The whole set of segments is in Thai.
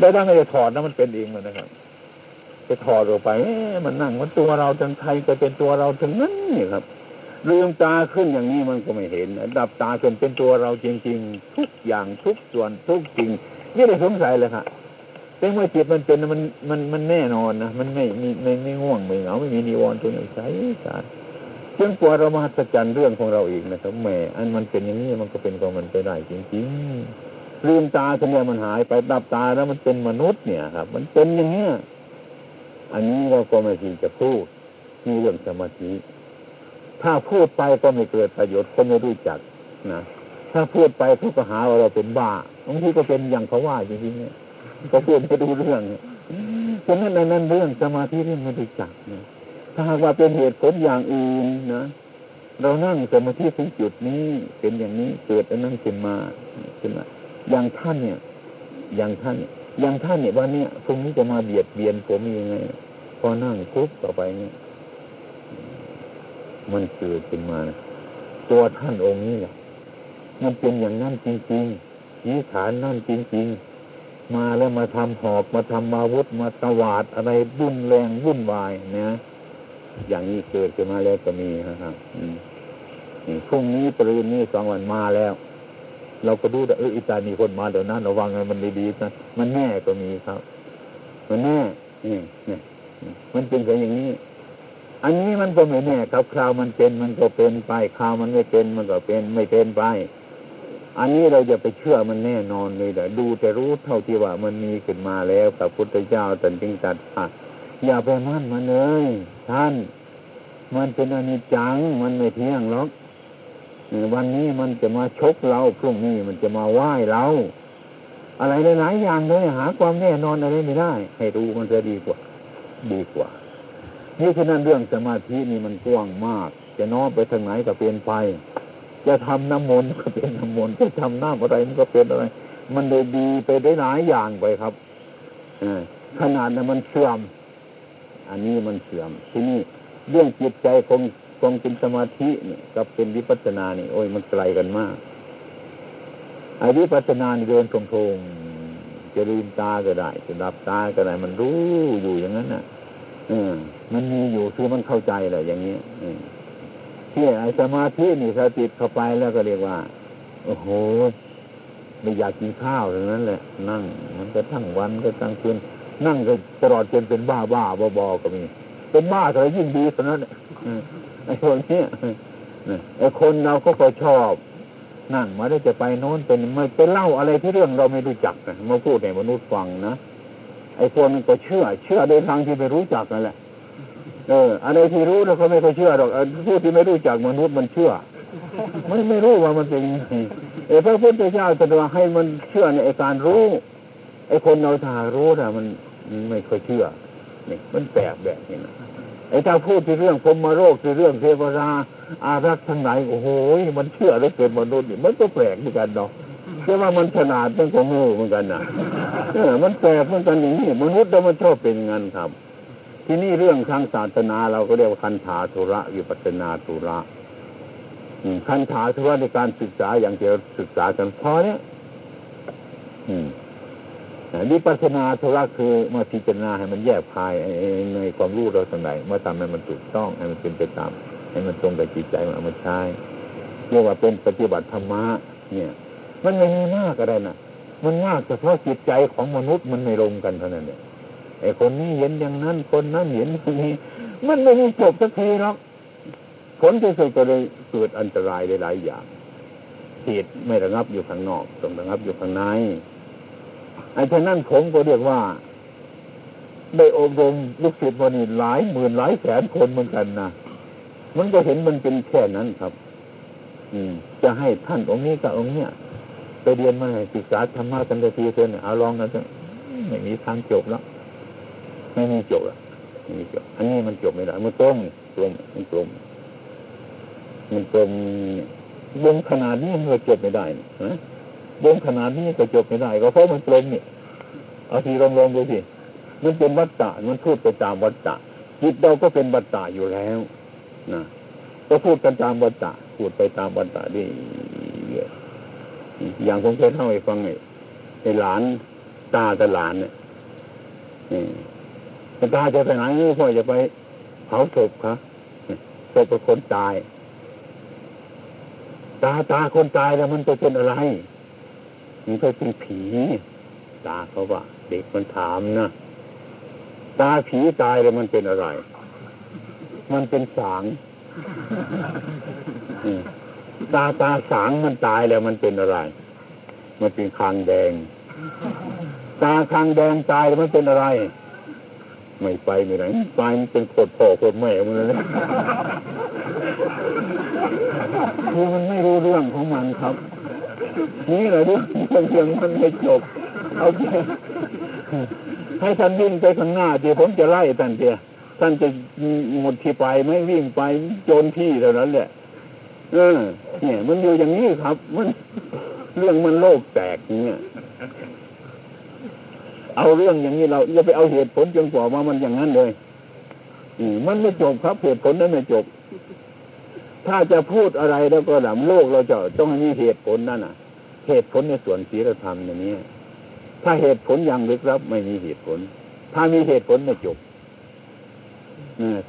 ได้ดั้งไม่ได้ถอดนะมันเป็นเองเลยนะครับไปถอดออกไปมันนั่งมันตัวเราทั้งไทยก็เป็นตัวเราทั้งนั้นนี่ครับลืมตาขึ้นอย่างนี้มันก็ไม่เห็นดับตาขึ้นเป็นตัวเราจริงๆทุกอย่างทุกส่วนทุกจริงนี่ได้สงสัยเลยค่ะแต่เมื่อจิตมันเป็นมันแน่นอนนะมันไม่ง่วงไม่เหงาไม่มีนิวรณ์ตัวไหนใส่สารเรื่องกว่าเรามหัศจรรย์เรื่องของเราเองนะครับแม่อันมันเป็นอย่างนี้มันก็เป็นของมันไปได้จริงๆลืมตาเฉยมันหายไปดับตาแล้วมันเป็นมนุษย์เนี่ยครับมันเป็นอย่างนี้อันนี้เราก็ไม่ที่จะพูดมีเรื่องสมาธิถ้าพูดไปก็ไม่เกิดประโยชน์คนไม่รู้จักนะถ้าพูดไปเขาก็หาว่าเราเป็นบ้าบางทีก็เป็นอย่างเขาว่าจริงๆเนี่ยเขาพูดไปดูเรื่องคนนั้นนั้นเรื่องสมาธิเรื่องไม่รู้จักนะถ้าหากว่าเป็นเหตุผลอย่างอื่นนะเรานั่งสมาธิถึงจุดนี้เป็นอย่างนี้เกิดแล้วนั่งขึ้นมาอย่างท่านเนี่ยว่าเนี่ยพรุ่งนี้จะมาเบียดเบียนผมยังไงพอนั่งคุกต่อไปเนี่ยมันเกิดขึ้นมาตัวท่านองค์นี้แหละมันเป็นอย่างนั้นจริงๆชี้ฐานนั่นจริงๆมาแล้วมาทำหอกมาทำอาวุธมาตวาดอะไรบุ่นแรงวุ่นวายนะอย่างนี้เกิดขึ้นมาแล้วก็มีนะครับพรุ่งนี้ปรืนนี้สองวันมาแล้วเราก็ดูแต่อีตามีคนมาเดี๋ยวนั้นระวังมันดีๆนะมันแน่ก็มีครับมันแน่เนี่ยมันเป็นอย่างนี้อันนี้มันก็ไม่แน่ครับคราวมันเป็นมันก็เป็นไปคราวมันไม่เป็นมันก็เป็นไม่เป็นไปอันนี้เราจะไปเชื่อมันแน่นอนเลยแต่ดูแต่รู้เท่าที่ว่ามันมีขึ้นมาแล้วพระพุทธเจ้าตรัสจึงตรัสอย่าไปมั่นมันเลยท่านมันเป็นอนิจจังมันไม่เที่ยงหรอกวันนี้มันจะมาชกเราพรุ่งนี้มันจะมาไหว้เราอะไรหลายๆอย่างเลยหาความแน่นอนอะไรไม่ได้ให้ดูมันจะดีกว่านี่ฉะนั้นเรื่องสมาธินี่มันกว้างมากจะน้อมไปทางไหนก็เป็นไปจะทำน้ำมนต์ก็เป็นน้ำมนต์จะทำน้ำอะไรมันก็เป็นอะไรมันเลยดีไปได้หลายอย่างไปครับขนาดนั้นมันเสื่อมอันนี้มันเสื่อมที่นี่เรื่องจิตใจคงเป็นสมาธินี่กับเป็นวิปัสสนานี่โอ้ยมันไกลกันมากไอ้วิปัสสนานี่เดินตรงๆจะลืมตาก็ได้จะดับตาก็ได้มันรู้อยู่อย่างนั้นน่ะมันมีอยู่คือมันเข้าใจแหละอย่างนี้ที่ไอ้สมาธินี่ถ้าติดเข้าไปแล้วก็เรียกว่าโอ้โหไม่อยากกินข้าวอย่างนั้นแหละนั่งมันก็ทั้งวันก็ทั้งคืนนั่งก็ตลอดจนเป็นบ้าๆบอๆก็มีเป็นบ้าแต่ยิ่งดีเท่านั้นไอ้คนเนี้ยไอ้คนเราก็ชอบนั่งมาได้จะไปโน้นเป็นไม่ไปเล่าอะไรที่เรื่องเราไม่รู้จักนะมาพูดให้มนุษย์ฟังนะไอ้คนก็เชื่อโดยทางที่ไม่รู้จักนั่นแหละอะไรที่รู้แล้วเขาไม่เคยเชื่อหรอกผู้ที่ไม่รู้จักมนุษย์มันเชื่อไม่รู้ว่ามันเป็นยังไงพระพุทธเจ้าตรัสให้มันเชื่อในการรู้ไอ้คนเราถ้ารู้นะมันไม่เคยเชื่อนี่มันแปลกแบบนี้นะไอ้ถ้าพูดในเรื่องพรหมโลกในเรื่องเทวดาอารักษ์ทั้งหลายโอ้โหมันเชื่อแล้วเกิดมนุษย์นี่มันก็แปลกเหมือนกันเนาะแต่ว่ามันฉลาดมันก็โง่เหมือนกันนะมันแปลกเหมือนกันอย่างนี้มนุษย์เรามันชอบเป็นงั้นครับที่นี่เรื่องทางศาสนาเราก็เรียกว่าคันธาธุระวิปัสสนาธุระคันธาธุระในการศึกษาอย่างเดียวศึกษากันพอเนี่ยวิปัสสนาธุระคือมาพิจารณาให้มันแยกภายในความรู้เราทั้งหลายมาทำให้มันถูกต้องให้มันเป็นไปตามให้มันตรงกับจิตใจมันเอามาใช้เรียกว่าเป็นปฏิบัติธรรมะเนี่ยมันไม่มากอะไรนะมันมากเฉพาะจิตใจของมนุษย์มันไม่ลงกันเท่านั้นเนี่ยไอ้คนนี้เห็นอย่างนั้นคนนั้นเห็นอย่างนี้มันไม่มีจบสักทีหรอกผลที่สุดก็เลยเกิดอันตรายหลายอย่างเหตุไม่ระงับอยู่ข้างนอกต้องระงับอยู่ข้างในไอ้ฉะนั้นผมก็เรียกว่าได้อบรมลูกศิษย์วันนี้หลายหมื่นหลายแสนคนเหมือนกันนะมันก็เห็นมันเป็นแค่นั้นครับจะให้ท่านองค์นี้กับองค์เนี้ยไปเรียนมาศึกษาธรรมะกันทีเถอะเอาลองกันเถอะไม่มีทางจบแล้วไม่มีจบอันนี้มันจบไม่ได้มันกลมวงขนาดนี้มันจบไม่ได้นะวงขนาดนี้ก็จบไม่ได้ก็เพราะมันกลมนี่เอาทีลองดูสิมันเป็นวัฏฏะมันพูดไปตามวัฏฏะจิตเราก็เป็นวัฏฏะอยู่แล้วนะก็พูดกันตามวัฏฏะพูดไปตามวัฏฏะนี่อย่างผมเคยเล่าให้ฟังไอ้หลาน ตาตาหลานเนี่ยตาจะไปไหนพ่อจะไปเผาศพครับศพเป็นคนตายตาคนตายแล้วมันจะเป็นอะไรมันก็เป็นผีตาเขาว่าเด็กมันถามนะตาผีตายแล้วมันเป็นอะไรมันเป็นสางตาสางมันตายแล้วมันเป็นอะไรมันเป็นคางแดงตาคางแดงตายแล้วมันเป็นอะไรไม่ไปไม่ไหนตายมันเป็นโคตรพ่อโคตรแม่มันเลยนะคือมันไม่รู้เรื่องของมันครับนี่แหละเรื่องมันไม่จบเอาเถอะให้ท่านวิ่งไปข้างหน้าเดี๋ยวผมจะไล่ท่านเดี๋ยวท่านจะหมดที่ไปไม่วิ่งไปโจรที่เท่านั้นแหละเนี่ยมันอยู่อย่างนี้ครับมันเรื่องมันโลกแตกเนี่ยเอาเรื่องอย่างนี้เราจะไปเอาเหตุผลจนกว่าว่ามันอย่างนั้นเลยมันไม่จบครับเหตุผลนั้นไม่จบถ้าจะพูดอะไรแล้วก็หลังโลกเราจะต้องมีเหตุผลนั่นน่ะเหตุผลในส่วนศีลธรรมอย่างนี้ถ้าเหตุผลอย่างลึกลับไม่มีเหตุผลถ้ามีเหตุผลไม่จบ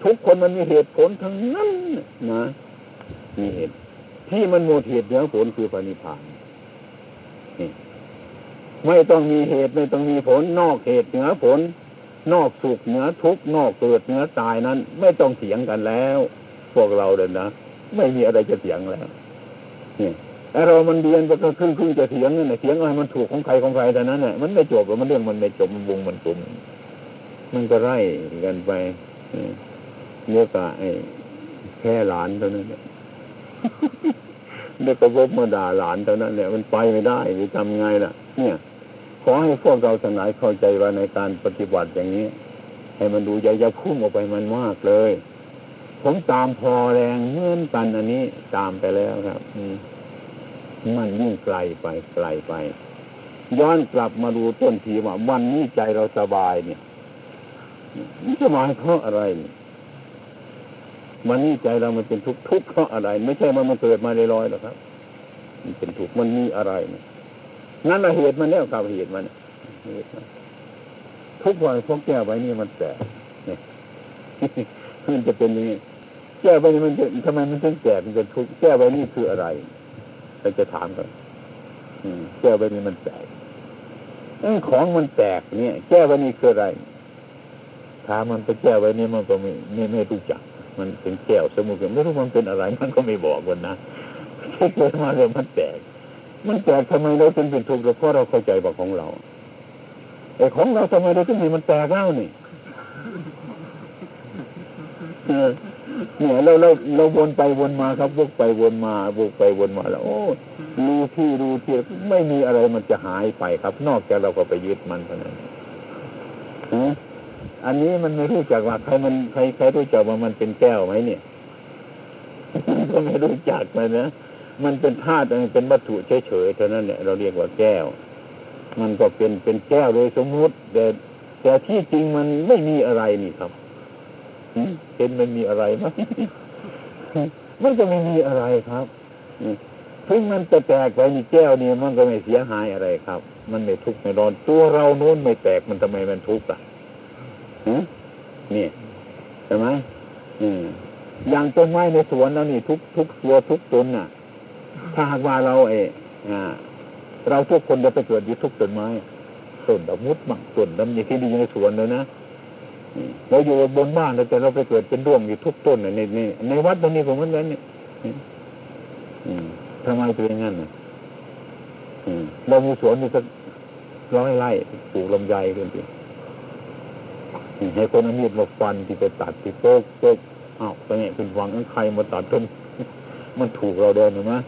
ทุกคนมันมีเหตุผลทั้งนั้นนะมีเหตุที่มันหมดเหตุแล้วผลคือพระนิพพานไม่ต้องมีเหตุไม่ต้องมีผลนอกเหตุเหนือผลนอกสุขเหนือทุกข์นอกเกิดเหนือตายนั้นไม่ต้องเถียงกันแล้วพวกเราเลยนะไม่มีอะไรจะเถียงแล้วนี่แต่เรามันเรียนไปก็ครึ่งจะเถียงนั่นแหละเถียงอะไรมันถูกของใครแต่นั้นเนี่ยมันไม่จบมันเรื่องมันไม่จบมันวงมันตุ่มมันก็ไล่กันไปเนื้อกะไอ้แค่หลานเท่านั้นเนี่ยได้กระวบมาด่าหลานเท่านั้นเนี่ยมันไปไม่ได้หรือทำไงล่ะเนี่ยขอให้พวกเราทั้งหลายเข้าใจว่าในการปฏิบัติอย่างนี้ให้มันดูอย่าพุ่งออกไปมันมากเลยผมตามพอแรงเงื่อนกันอันนี้ตามไปแล้วครับมันยิ่งไกลไปย้อนกลับมาดูต้นทีว่าวันนี้ใจเราสบายเนี่ยนี่จะหมายเพราะอะไรวันนี้ใจเรามันเป็นทุกข์เพราะอะไรไม่ใช่มันเกิดมาลอยๆหรอกครับมันเป็นทุกข์มันมีอะไรนั่นละเหตุมันแล้วครับเหตุมันทุกวันพวกแก้ไว้นี่มันแตกเนี่ยมันจะเป็นนี้แก้ไว้นี่มันทำไมมันถึงแตกมันจะทุกข์แก้ไว้นี่คืออะไรเราจะถามกันแก้ไว้นี่มันแตกของมันแตกเนี่ยแก้ไว้นี่คืออะไรถามมันไปแก้ไว้นี่มันก็ไม่รู้จักมันเป็นแก้วสมุนไพรไม่รู้มันเป็นอะไรมันก็ไม่บอกมันนะเกิดมาเลยมันแตกทำไมเราถึงเป็นทุกข์เพราะเราเข้าใจว่าของเราไอ้ของเราทำไมเราถึงเห็นมันแตกเล่านี่เนี่ยเราวนไปวนมาแล้วโอ้รู้ที่ไม่มีอะไรมันจะหายไปครับนอกจากเราก็ไปยึดมันเท่านั้นอันนี้มันไม่รู้จักว่าใครรู้จักว่ามันเป็นแก้วไหมเนี่ยก็ไม่รู้จักเลยนะมันเป็นธาตุเป็นวัตถุเฉยๆเท่านั้นเนี่ยเราเรียกว่าแก้วมันก็เป็นแก้วโดยสมมุติแต่ที่จริงมันไม่มีอะไรนี่ครับเป็นมันมีอะไรไหมมันก็ไม่มีอะไรครับถึงมันจะแตกไปนี่แก้วเนี่ยมันก็ไม่เสียหายอะไรครับมันไม่ทุกข์ไม่ร้อนตัวเราโน้นไม่แตกมันทำไมมันทุกข์ล่ะนี่ใช่ไหมอย่างต้นไม้ในสวนแล้วนี่ทุกตัวทุกต้นน่ะถ้าหากว่าเราเราทุกคนจะไปเกิดอยู่ทุกต้นไม้ต้นดอกมุดมั่งต้นดำอย่างที่ดีในสวนเลยนะเราอยู่บนบ้านแต่เราไปเกิดเป็นร่วงอยู่ทุกต้นน่ะนี่ในวัดตรงนี้ผมเหมือนกันนี่ทำไมเป็นงั้นน่ะเรามีสวนอยู่สัก100 ไร่ปลูกลำไยกันไปให้คนเอามีดมาฟันที่ไปตัดที่โต๊ะอ้าวไปเนี่ยเป็นวังใครมาตัดต้นมันถูกเราเดินหรือมั้ย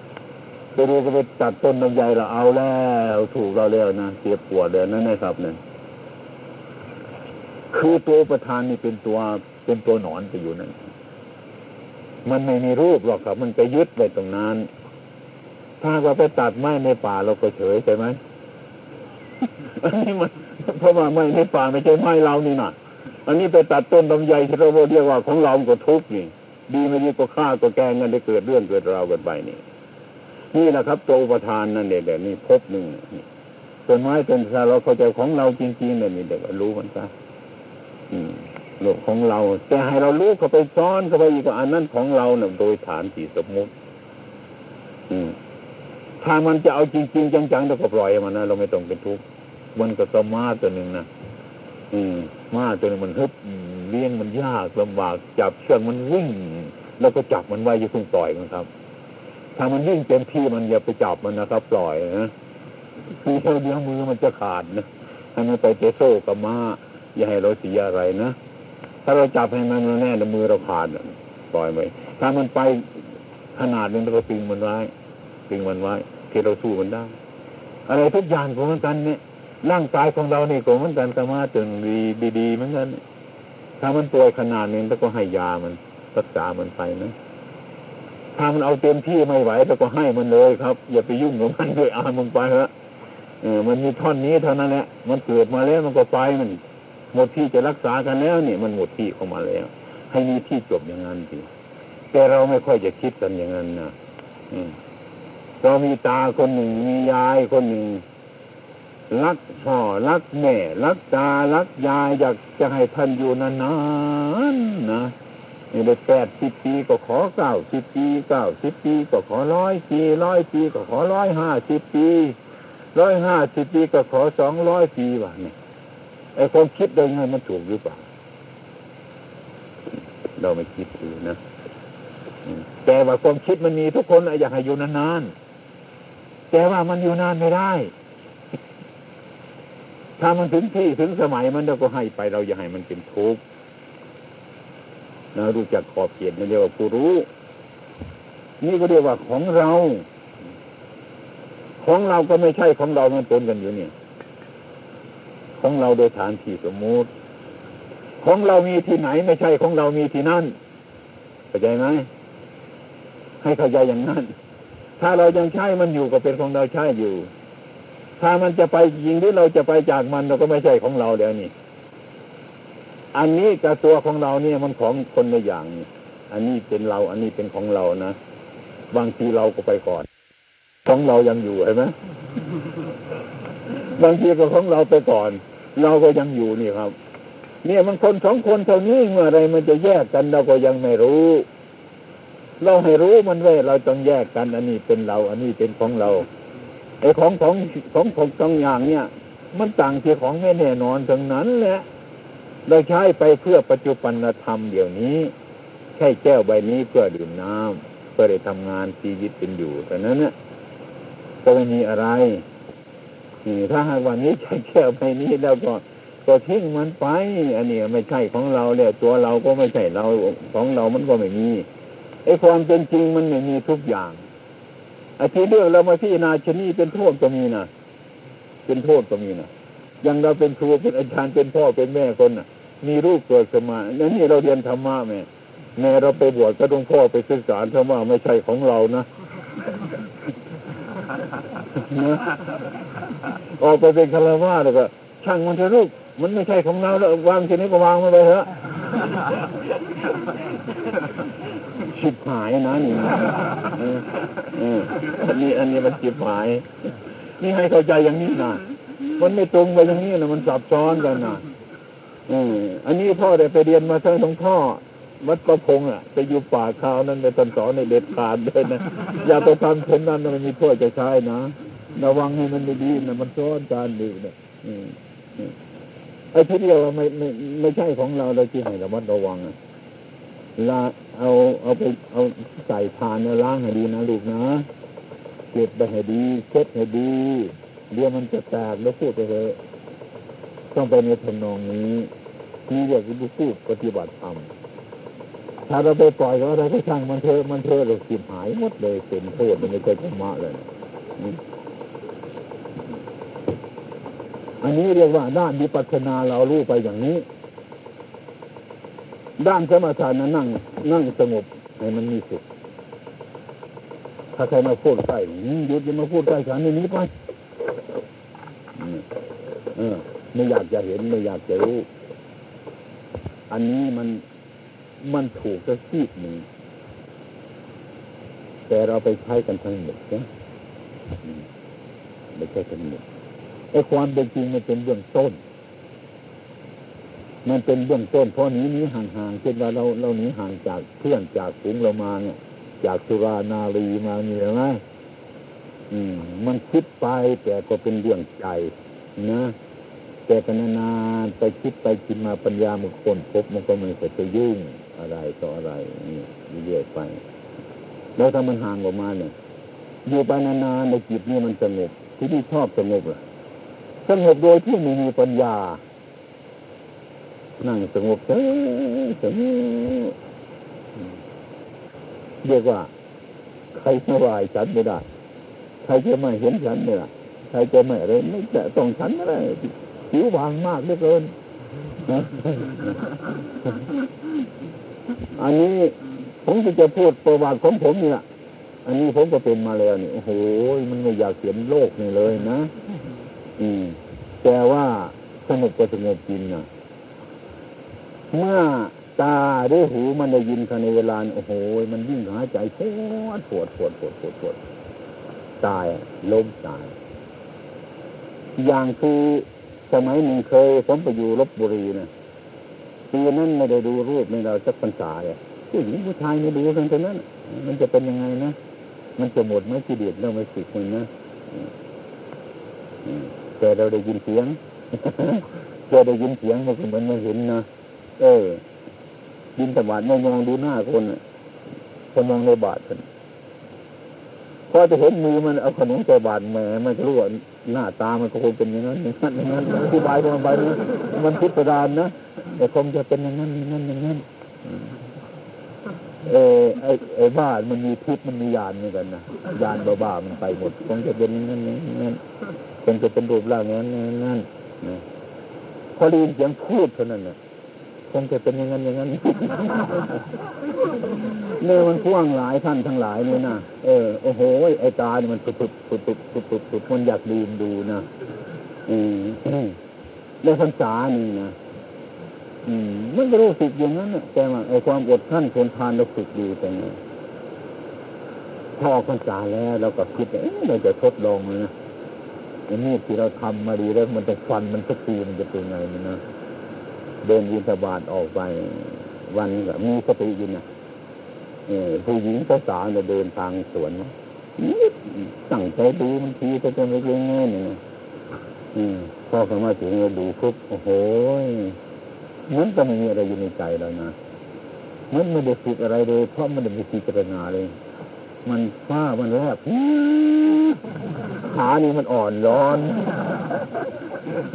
ไปดูก็ไปตัดต้นลำไยเราเอาแล้วถูกเราแล้วนะเสียปวดเดินนั่นนะครับเนี่ยคือตัวประธานนี่เป็นตัวหนอนไปอยู่นั่นมันไม่มีรูปหรอกครับมันไปยึดไว้ตรงนั้นถ้าว่าไปตัดไม้ในป่าเราก็เฉยใช่ไหมอันนี้มันเพราะว่าไม้ในป่าไม่ใช่ไม้เรานี่น่ะอันนี้ไปตัดต้นลำไยที่เราเรียกว่าของเราก็ทุกข์นี่ดีไม่ดีก็ฆ่าก็แกงกันได้เกิดเรื่องเกิดราวกันไปนี่แหละครับตัวอุปทานนั่นเองแต่นี่พบหนึ่ง เป็นไม้เป็นซาเราเข้าใจของเราจริงๆเนี่ยมีเด็กรู้มันซะโลกของเราแต่ให้เรารู้เข้าไปซ้อนเข้าไปอีกอันนั้นของเราเนี่ยโดยฐานที่สมมุติถ้ามันจะเอาจริงๆจังๆเราก็ปล่อยมันนะเราไม่ต้องเป็นทุกข์มันก็สมาตัวหนึ่งนะมาตัวหนึ่งมันฮึบเลี้ยงมันยากลำบากจับเชือกมันวิ่งแล้วก็จับมันไว้อย่าเพิ่งปล่อยมันครับถ้ามันวิ่งเต็มที่มันอย่าไปจับมันนะครับปล่อยนะคือเท่าเดียวมือมันจะขาดนะให้มันไปเตะโซ่กับม้าอย่าให้เราเสียอะไรนะถ้าเราจับให้มันแน่นมือเราขาดปล่อยไปถ้ามันไปขนาดนึงเราก็ตึงมันไว้ที่เราสู้มันได้อะไรทุกอย่างของมันกันเนี่ยร่างกายของเรานี่ของมันกันสามารถจนดีๆเหมือนกันถ้ามันป่วยขนาดนึงเราก็ให้ยามันรักษามันไปนะถ้ามันเอาเต็มที่ไม่ไหวเราก็ให้มันเลยครับอย่าไปยุ่งกับมันเลยเอามันไปเถอะมันมีท่อนนี้เท่านั้นแหละมันเกิดมาแล้วมันก็ไปมันหมดที่จะรักษากันแล้วนี่มันหมดที่ของมันแล้วให้มีที่จบอย่างนั้นสิแต่เราไม่ค่อยจะคิดกันอย่างนั้นนะเรามีตาคนหนึ่งมียายคนหนึ่งรักพ่อรักแม่รักตารักยายอยากจะให้ท่านอยู่นานๆนะนี่ได้80 ปีก็ขอ90 ปี90 ปีก็ขอ100 ปี100 ปีก็ขอ150 ปี150 ปีก็ขอ200 ปีว่ะเนี่ยไอ้ความคิดได้ไงมันถูกหรือเปล่าเราไม่คิดดูนะแต่ว่าความคิดมันมีทุกคนอยากให้อยู่นานๆแต่ว่ามันอยู่นานไม่ได้ถ้ามันถึงที่ถึงสมัยมันเราก็ให้ไปเราอย่าให้มันเป็นทุกข์เรารู้จักขอบเขตนั่นเรียกว่าผู้รู้นี่ก็เรียกว่าของเราก็ไม่ใช่ของเรามันปนกันอยู่เนี่ยของเราโดยฐานที่สมมุติของเรามีที่ไหนไม่ใช่ของเรามีที่นั่นเข้าใจไหมให้เข้าใจอย่างนั้นถ้าเรายังใช้มันอยู่ก็เป็นของเราใช้อยู่ถ้ามันจะไปจริงหรือเราจะไปจากมันเราก็ไม่ใช่ของเราแล้วนี่อันนี้กับตัวของเราเนี่ยมันของคนในอย่างอันนี้เป็นเราอันนี้เป็นของเรานะบางทีเราก็ไปก่อนของเรายังอยู่เห็นไหมบางทีก็ของเราไปก่อนเราก็ยังอยู่นี่ครับเนี่ยมันคนสองคนเท่านี้เมื่อไรมันจะแยกกันเราก็ยังไม่รู้เราให้รู้มันไว้เราต้องแยกกันอันนี้เป็นเราอันนี้เป็นของเราไอ้ของสองอย่างเนี่ยมันต่างที่ของแน่นอนทั้งนั้นแหละเราใช้ไปเพื่อปัจจุบันธรรมเดี๋ยวนี้ใช้แก้วใบนี้เพื่อดื่มน้ำเพื่อได้ทำงานชีวิตเป็นอยู่แต่นั้นเนี่ยก็ไม่มีอะไรถ้าหากวันนี้ใช้แก้วใบนี้แล้วก็ทิ้งมันไปอันนี้ไม่ใช่ของเราเนี่ยตัวเราก็ไม่ใช่เราของเรามันก็ไม่มีไอ้ความเป็นจริงมันไม่มีทุกอย่างไอ้ที่เรื่องเรามาพิจารณาชนีเป็นโทษก็มีนะเป็นโทษก็มีนะอย่างเราเป็นครูเป็นอาจารย์เป็นพ่อเป็นแม่คนน่ะมีรูปเกิดขึ้นมาแล้วนี่เราเรียนธรรมะแม่เราไปบวชก็ต้องพ่อไปศึกษาธรรมะไม่ใช่ของเรานะออกไปเป็นคารวะแล้วก็ช่างมันเถอะลูกมันไม่ใช่ของเราแล้ววางทีนี้ก็วางมันไปเถอะจิบหายนะนี่อันนี้มันจิบหายนี่ให้เข้าใจอย่างนี้นะมันไม่ตรงไปตรงนี้นะมันซับซ้อนกันนะอันนี้พ่อได้ไปเรียนมาทั้งหลวงพ่อวัดประพงษ์อ่ะไปอยู่ป่าคราวนั้นไปตอนสอนในเด็ดขาดเลยนะอย่าไปทำเช่นนั้นมันมีโทษจะใช้นะระวังให้มันดีๆนะมันซ้อนกันอยู่เนี่ยไอ้ที่เดียวไม่ใช่ของเราเราที่ให้ระมัดระวังอ่ะเอาใส่พานแล้วล้างให้ดีนะลูกนะเก็บไปให้ดีเช็ดให้ดีเดี๋ยวมันจะแตกแล้วพูดไปเลยต้องไปในทำนองนี้ที่เรียกว่าพูดปฏิบัติธรรมถ้าเราไปปล่อยก็อะไรก็ช่างมันเถอะเราสิบหายหมดเลยเป็นโทษมันไม่เคยธรรมะเลยอันนี้เรียกว่าด้านวิปัสสนาเรารู้ไปอย่างนี้ด้านสมถะนั้นนั่งสงบให้มันมีสุขถ้าใครมาพูดใส่ยุดจะมาพูดใส่ฉันในนี้ไปไม่อยากจะเห็นไม่อยากจะรู้อันนี้มันถูกกระซีบหนึ่งแต่เราไปใช้กันทั้งหมดนะไปใช้กันหมด ไอ้ความเป็นจริงมันเป็นเบื้องต้นมันเป็นเบื้องต้นเพราะนี้ห่างๆเช่นว่าเราหนีห่างจากเพื่อนจากฝูงเรามาเนี่ยจากสุรานารีมานี่แล้วนะมันคิดไปแต่ก็เป็นเรื่องใจนะแต่กันนานไปคิดไปคิดมาปัญญามันคนพบมันก็ไม่เคยจะยุ่งอะไรต่ออะไรนี่เรื่อยไปแล้วถ้ามันห่างออกมาเนี่ยอยู่ไปนานๆในจิตนี่มันสงบที่นี่ชอบสงบล่ะสงบโดยที่ไม่มีปัญญานั่งสงบเฉยเรียกว่าใครจะวายฉันไม่ได้ใครจะไม่เห็นฉันไม่ได้ใครจะไม่อะไรไม่จะต้องฉันอะไรผิวบางมากเหลือเกินอันนี้ผมจะพูดประวัติของผมนี่แหละอันนี้ผมก็เป็นมาแล้วนี่โอ้โหมันไม่อยากเขียนโลกนี่เลยนะแต่ว่าสงบก็สงบจริงนะเมื่อตาด้วยหูมันได้ยินขณะเวลาโอ้โหมันยิ่งหายใจปวดตายล้มตายอย่างคือสมัยหนึ่งเคยผมไปอยู่ลพบุรีนะปีนั้นไม่ได้ดูรูปในเราสักพรรษาเลยผู้หญิงผู้ชายไม่ดูกันตอนนั้นมันจะเป็นยังไงนะมันจะหมดไหมกิเลสเราไม่สิบคนนะแต่เราได้ยินเสียงเราได้ยินเสียงมันก็เหมือนเราเห็นนะยินสวรรค์มองดูหน้าคนคนมองในบาทคนพอจะเห็นมือมันเอาขนมใส่บาทแหมมันจะรู้ว่าหน้าตามันก็คงเป็นอย่างนั้นอย่างนั้นอธิบายมันไปมันพิสดารนะแต่คงจะเป็นอย่างนั้นไอ้บ้านมันมีพิษมันมียานเหมือนกันนะยานบ้าๆมันไปหมดคงจะเป็นนั่นคงจะเป็นรูปร่างนั่นนะพอได้ยินเสียงพูดเท่านั้นนะคงจะเป็นอย่างนั้นเนื้อมันพ่วงหลายท่านทั้งหลายเนี่ยนะโอ้โหไอ้ตาเนี่ยมันปุบมันอยากดื่มดูนะแล้วพรรษานี่นะมันก็รู้สึกอย่างนั้นนะแต่ว่าไอ้ความอดทนทนทานเราฝึกดีแต่เนี่ยพอพรรษาแล้วเราก็คิดเราจะทดลองเลยนะอันนี้ที่เราทำมาดีแล้วมันจะฟันมันจะตีมันจะเป็นไงมันนะเดินยินสบาดออกไปวันนี้ก็มีสติยินนะผู้หญิงสาวๆจะเดินทางสวนตั้งใจดูมันทีจะเป็นเรื่องง่ายเนี่ยพอเข้ามาถึงเราดูปุ๊บโอ้โหมันก็ไม่มีอะไรอยู่ในใจแล้วนะมันไม่ได้ฝึกอะไรเลยเพราะมันไม่ได้พิจารณาเลยมันฟ้ามันแลบขานี่มันอ่อนร้อน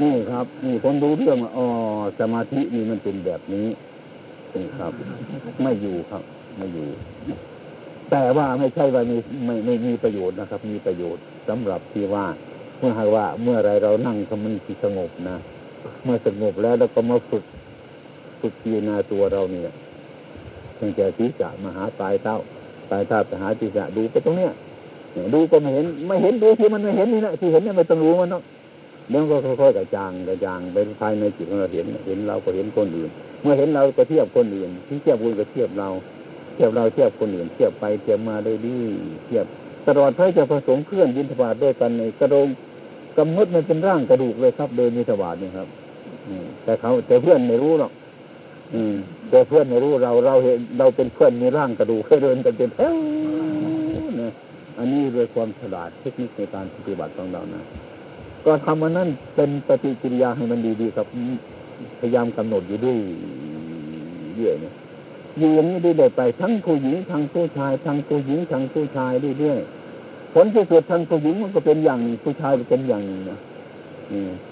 นี่ครับนี่คนรู้เรื่องอ๋อสมาธินี่มันเป็นแบบนี้นี่ครับไม่อยู่แต่ว่าไม่ใช่ว่าไม่มีประโยชน์นะครับมีประโยชน์สำหรับที่ว่าเมื่อไรเรานั่งทำมันสงบนะเมื่อสงบแล้วเราก็มาฝึกพิจารณาตัวเราเนี่ยตั้งแต่ศีรษะมาหาปลายเท้าไปหาศีรษะดูไปตรงเนี้ยดูก็ไม่เห็นดูที่มันไม่เห็นนี่นะที่เห็นเนี่ยไม่ต้องรู้มันเนาะเรื่องก็ค่อยๆกระจางไปภายในจิตของเราเห็นเราก็เห็นคนอื่นเมื่อเห็นเราก็เทียบคนอื่นที่เทียบคนก็เทียบเราเทียบคนอื่นเทียบไปเทียบมาเลยดิเทียบตลอดให้จะผสมเพื่อนยินทบาทด้วยกันในกระดงกำมดมันเป็นร่างกระดูกเลยครับเดินยินทบาทนี่ครับแต่เพื่อนไม่รู้หรอกแต่เพื่อนไม่รู้เราเห็นเราเป็นเพื่อนมีร่างกระดูกเดินกันเป็นแถวนะอันนี้ด้วยความฉลาดเทคนิคในการปฏิบัติของเรานะก็ทำอันนั้นเป็นปฏิกิริยาให้มันดีๆครับพยายามกำหนดอยู่ด้วยเรื่อยเนี่ยอยู่อย่างนี้เรื่อยไปทั้งผู้หญิงทั้งผู้ชายทั้งผู้หญิงทั้งผู้ชายเรื่อยๆผลที่สุดทั้งผู้หญิงมันก็เป็นอย่างหนึ่งผู้ชายก็เป็นอย่างหนึ่งนะ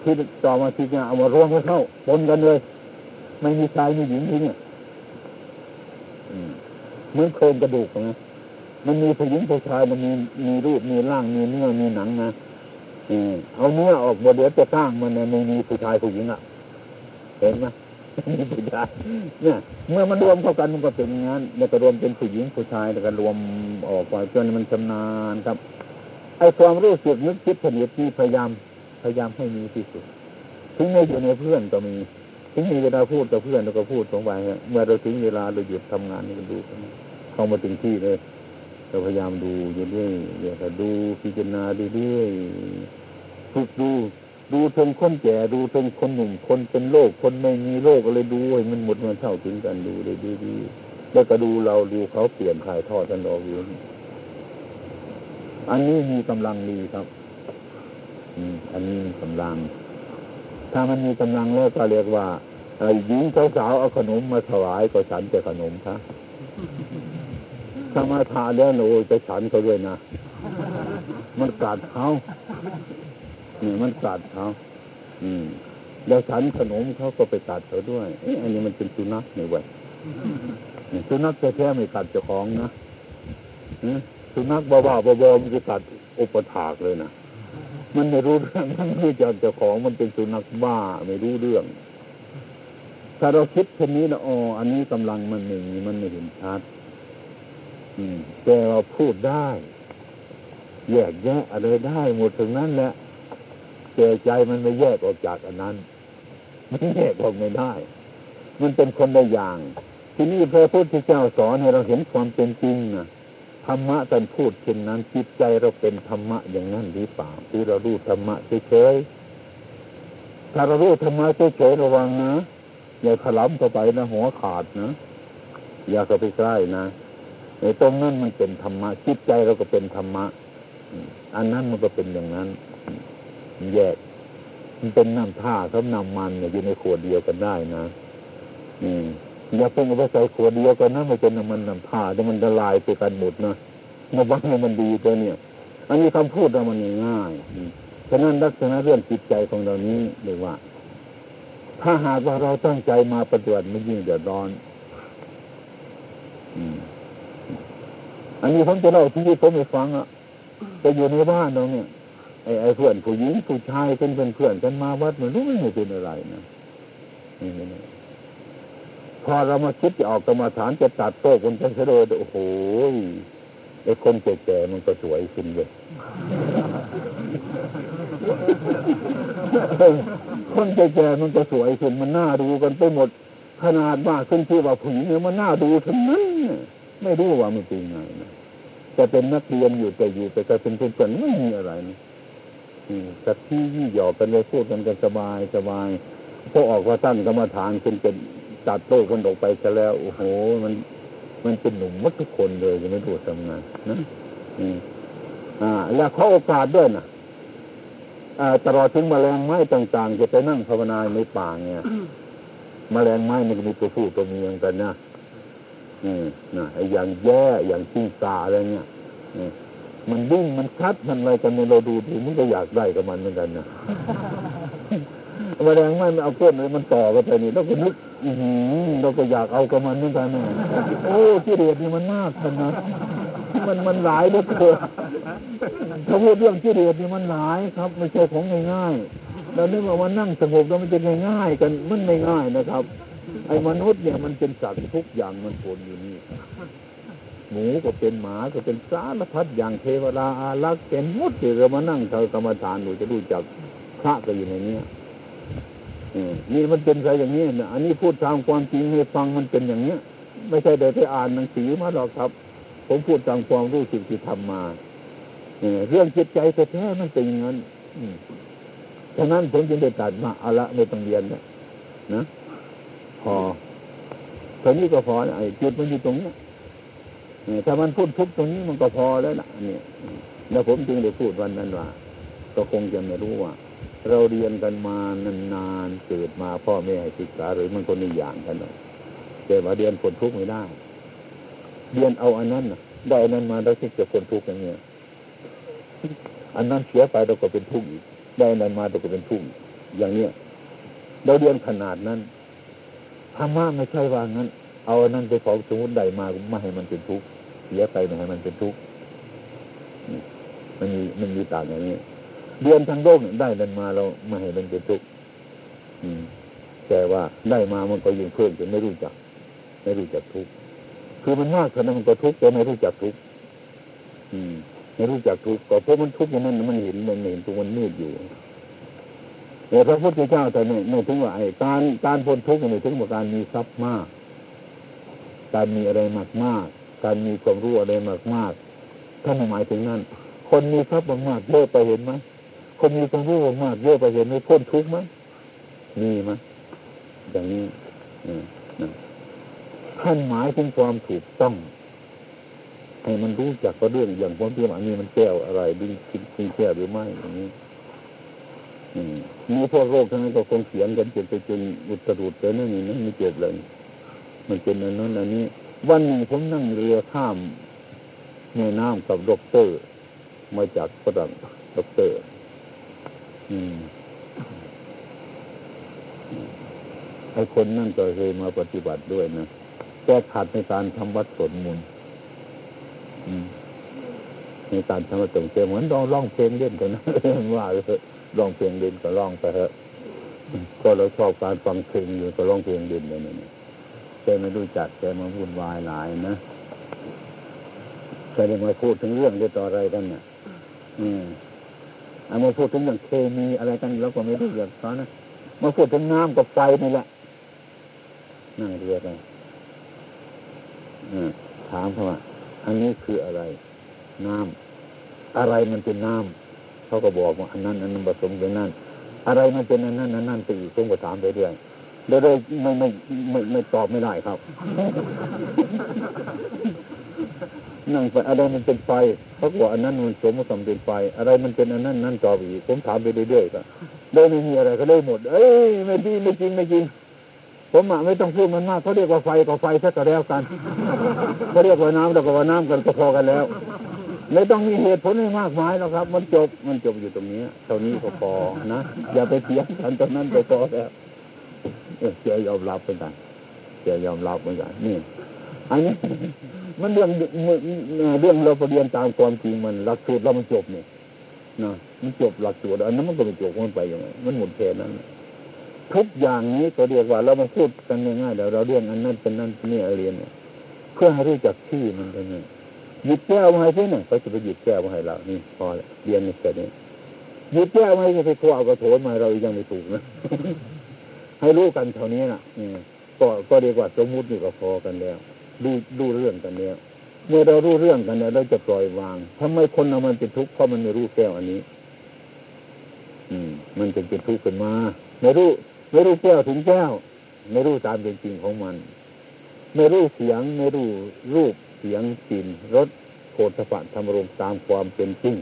ที่ต่อมาที่จะเอามารวมกันเข้าปนกันเลยไม่มีชายมีหญิงทิ้งอ่ะเหมือนโครงกระดูกนะมันมีผู้หญิงผู้ชายมันมีรูปมีร่างมีเนื้อมีหนังนะเอาเนื้อออกมาเดี๋ยวจะสร้างมันในมีผู้ชายผู้หญิงอ่ะเห็นไหมมีผู้ชายเนี่ยเมื่อมันรวมเข้ากันมันก็เป็นอย่างนั้นแล้วก็รวมเป็นผู้หญิงผู้ชายแล้วก็รวมออกไปจนมันชำนาญครับไอ้ความรู้สึกนึกคิดผลิตนี่พยายามให้มีที่สุดถึงไม่อยู่ในเพื่อนก็มีถึงมีเวลาพูดกับเพื่อนเราก็พูดตรงไปฮะเมื่อเราถึงเวลาเราหยุดทำงานนี่ก็ดูเข้ามาถึงที่เลยเราพยายามดูอยู่เรื่อยๆดูพิจารณาเรื่อยๆฝึกดู ดูถึงคนแก่ดูถึงคนหนุ่มคนเป็นโรคคนไม่มีโรคอะไรดูให้มันหมดมันเท่าถึงกันดูเลยดีๆแล้วก็ดูเราดูเขาเปลี่ยนถ่ายทอดกันออกอยู่อันนี้มีกำลังดีครับอันนี้มีกำลังถ้ามันมีกำลังแล้วก็เรียกว่าหญิงสาวๆเอาขนมมาถวายก็ฉันแต่ขนมค่ะถ้ามาทานแล้วโอ้ยจะฉันเขาด้วยนะมันกัดเขาเนี่ยมันกัดเขาแล้วฉันขนมเขาก็ไปกัดเขาด้วยอันนี้มันเป็นสุนัขเนี่ยเว้ยสุนัขแท้ๆไม่กัดเจ้าของนะสุนัขบ้าๆบอๆมันจะกัดอุปถากเลยนะมันไม่รู้เรื่องมันไม่ยอมเจ้าของมันเป็นสุนัขบ้าไม่รู้เรื่องถ้าเราคิดเช่นนี้นะอ๋ออันนี้กำลังมันหนึ่งมันไม่เห็นชัดแต่เราพูดได้แยกแยะอะไรได้หมดถึงนั้นแหละแต่ใจมันไม่แยกออกจากอันนั้นมันแยกออกไม่ได้มันเป็นคนละอย่างทีนี้พระพุทธเจ้าสอนให้เราเห็นความเป็นจริงนะธรรมะท่านพูดเช่นนั้นจิตใจเราเป็นธรรมะอย่างนั้นหรือเปล่าที่เรารู้ธรรมะเฉยๆถ้าเรารู้ธรรมะเฉยๆระวังนะอย่าขล้ำเข้าไปนะหัวขาดนะอย่าเข้าไปใกล้นะในตรงนั้นมันเป็นธรรมะจิตใจเราก็เป็นธรรมะอันนั้นมันก็เป็นอย่างนั้นแยกมันเป็นน้ำท่าเขานำมันอยู่ในขวดเดียวกันได้นะอย่าเพิ่งเอาไปใส่ขวดเดียวกันนะมันเป็นน้ำมันน้ำท่าแต่มันละลายไปกันหมดนะมาวัดให้มันดีตัวเนี่ยอันนี้คำพูดเรามันง่ายฉะนั้นลักษณะเรื่องจิตใจของเรานี้เรียกว่าถ้าหากว่าเราตั้งใจมาปฏิบัติมันยิ่งเดือดร้อนอันนี้ผมจะเล่าที่ผมไม่ฟังอ่ะไปอยู่ในบ้านเราเนี่ยไอ้เพื่อนผู้หญิงผู้ชายเป็นเพื่อนกันมาวัดมันรู้ไม่เป็นอะไรนะพอเรามาคิดจะออกกรรมฐานจะตัดโต้คนกันเฉยๆโอ้โหไอ้คนแก่ๆมันก็สวยขึ้นเลยคนแก่ๆมันก็สวยขึ้นมันน่าดูกันไปหมดขนาดว่าขึ้นที่ว่าผู้หญิงเนี่ยมันน่าดูทั้งนั้นไม่รู้ว่ามันเป็นไงนะจะเป็นนักเรียนอยู่แต่อยู่ไปก็เป็นเพื่อนๆไม่มีอะไรนะสักที่ยี่หยอกกันเลยพูดกันกันสบายสบายพอออกว่าตั้นกรรมฐานขึ้นเป็นตัดโต้คนออกไปซะแล้วโอ้โหมันเป็นหนุ่มวัดทุกคนเลยจะไม่รู้ทำไงนะแล้วเขาโอกาสด้วยนะตลอดถึงแมลงไม้ต่างๆจะไปนั่งภาวนาในป่าเนี่ยแมลงไม้มันมีตัวผู้ตัวเมียกันนะนะไอ้อย่างแย่อย่างซิ่งตาอะไรเนี่ยมันวิ่งมันคัดมันอะไรกันเนี่ยเราดูมันก็อยากได้กับมันเหมือนกันนะแมลงไม้มันเอาก้นเลยมันต่อกันไปนี่แล้วก็นึกเราก็อยากเอากับมันเหมือนกันนะโอ้ที่เรียดนี่มันน่าทันนะมันหลายเหลือเกินถ้าพูดเรื่องที่เรียดนี่มันหลายครับไม่ใช่ของง่ายๆเราเนื่องจากว่านั่งสงบแล้วมันจะง่ายๆกันมันไม่ง่ายนะครับไอ้มนุษย์เนี่ยมันเป็นสัตว์ทุกอย่างมันปนอยู่นี่หมูก็เป็นหมาก็เป็นสารพัดอย่างเทวดาอารักษ์เป็นมดที่เรามานั่งเทกรรมฐานหนูจะรู้จักพระก็อยู่ในนี้นี่มันเป็นอะไรอย่างนี้นะอันนี้พูดตามความจริงให้ฟังมันเป็นอย่างเนี้ยไม่ใช่ได้ไปอ่านหนังสือมาหรอกครับผมพูดตามความรู้สึกที่ทำมาเรื่องจิตใจแท้ๆมันเป็นอย่างนั้นฉะนั้นผมจึงได้ตัดมาเอาละไม่ต้องเรียนนะพอตอนนี้ก็พอไอ้จุดมันอยู่ตรงนี้ถ้ามันพูดทุกตรงนี้มันก็พอแล้วนะเนี่ยแล้วผมจึงได้พูดวันนั้นว่าก็คงจะไม่รู้ว่าเราเรียนกันมานานๆเกิดมาพ่อแม่ศึกษาหรือมันคนในอย่างกันหรอกแต่ว่าเรียนคนทุกข์ไม่ได้เรียนเอาอันนั้นได้อันนั้นมาแล้วที่จะคนทุกข์อย่างเงี้ยอันนั้นเสียไปเราก็เป็นทุกข์อีกได้อันนั้นมาเราก็เป็นทุกข์อย่างเงี้ยเราเรียนขนาดนั้นธรรมะไม่ใช่ว่างั้นเอานั่นไปของสมมติใดมาไม่ให้มันเป็นทุกข์เสียไปไม่ให้มันเป็นทุกข์มันมีต่างอย่างนี้เรียนทางโลกได้นั่นมาเราไม่ให้มันเป็นทุกข์แต่ว่าได้มามันก็ยิ่งเพิ่มจนไม่รู้จักทุกข์คือมันมากขนาดมันก็ทุกข์แต่ไม่รู้จักทุกข์ไม่รู้จักทุกข์ก็เพราะมันทุกข์อย่างนั้นมันเห็นทุกข์มันมืดอยู่พระพุทธเจ้าแต่ไม่ถึงว่าไอ้การพ้นทุกข์ไม่ถึงว่าการมีทรัพย์มากการมีอะไรมากๆการมีความรู้อะไรมากๆท่านหมายถึงนั้นคนมีทรัพย์มากๆเยอะไปเห็นไหม คนมีความรู้มากเยอะไปเห็นไม่พ้นทุกข์มั้ยมีมั้ยอย่างนี้ท่านหมายถึงความถูกต้องให้มันรู้จักประเรื่องอย่างความเพียรอันนี้มันแก้วอะไรดิ้นกินแก้วหรือไม่อย่างนี้มีพวกโรคทั้งนั้นก็คงเสียงกันเจ็บไปจนอุดตรุดเลยนั่นนี่นะไม่เจ็บเลยมันเป็นอันนั้นอันนี้วันหนึ่งผมนั่งเรือข้ามแม่น้ำกับด็อกเตอร์มาจากฝรั่งด็อกเตอร์ไอ้คนนั่นก็เคยมาปฏิบัติด้วยนะแก้ขัดในการทำวัดสวดมนต์ในการทำวัดสวดมนต์เหมือนร้องเพลงเล่นกันนะว่าร้องเพลงเล่นก็ร้องไปเถอะก็เราชอบการฟังเพลงอยู่ก็ร้องเพลงเล่นไปนั่นแกไม่รู้จักแกมาวุ่นวายหลายนะแกเลยมาพูดถึงเรื่องเรื่องต่ออะไรกันเนี่ยมาพูดถึงเรื่องเคมีอะไรกันแล้วก็ไม่รู้เรื่องเขานะมาพูดถึงน้ำกับไฟนี่แหละนั่งเรือกันถามเขาว่าอันนี้คืออะไรน้ำอะไรมันเป็นน้ำเขาก็บอกว่าอันนั้นอันนั้นผสมกันนั่นอะไรมันเป็นอันนั้นอันนั้นตีผมก็ถามไปเรื่อยเลยไม่ตอบไม่ได้ครับนั่งไปอะไรมันเป็นไฟเขาบอกอันนั้นมันสมมติเป็นไฟอะไรมันเป็นอันนั้นนั่นตอบอีกผมถามไปเรื่อยๆก็เลยไม่มีอะไรก็เลยหมดเอ้ยไม่ดีไม่จริงไม่จริงผมอ่ะไม่ต้องพูดมันมากเขาเรียกว่าไฟก็ไฟซะก็แล้วกันเขาเรียกว่าน้ำแล้วก็ว่าน้ำกันก็พอกันแล้วไม่ต้องมีเหตุผลอะไรมากมายหรอกครับมันจบอยู่ตรงนี้เท่านี้ก็พอนะอย่าไปเถียงกันตรงนั้นก็พอแล้วเจอยอมรับเหมือนกันเจอยอมรับเหมือนกันนี่อันนี้มันเรื่องเราเรียนตามความจริงมันหลักสูตรแล้วมันจบเนี่ยนะมันจบหลักสูตรอันนั้นมันก็ไม่จบมันไปอย่างไรมันหมดแค่นั้นทุกอย่างนี้ก็เรียกว่าเรามาพูดกันง่ายๆเดี๋ยวเราเรื่องอันนั้นเป็นนั่นนี่เรียนเนี่ยเพื่อให้รู้จักชื่อมันเป็นไงหยิบแก้วมาให้เพื่อนเนี่ยเขาจะไปหยิบแก้วมาให้เรานี่พอแล้วเรียนในแค่นี้หยิบแก้วมาให้ไปคว้ากระโถนมาเรายังไม่ถูกนะ ให้รู้กันเท่านี้น่ะก็เรียกว่าสมมุตินี่ก็พอกันแล้วดูเรื่องกันแล้วเมื่อเรารู้เรื่องกันแล้วเราจะปล่อยวางทำไมคนเรามันเป็นทุกข์เพราะมันไม่รู้แก้วอันนี้มันจึงเป็นทุกข์ขึ้นมาไม่รู้แก้วถึงแก้วไม่รู้ตามเป็นจริงของมันไม่รู้เสียงไม่รู้รูปเสียงกลิ่นรสโผฏฐัพพะธรรมารมณ์ตามความเป็นจริง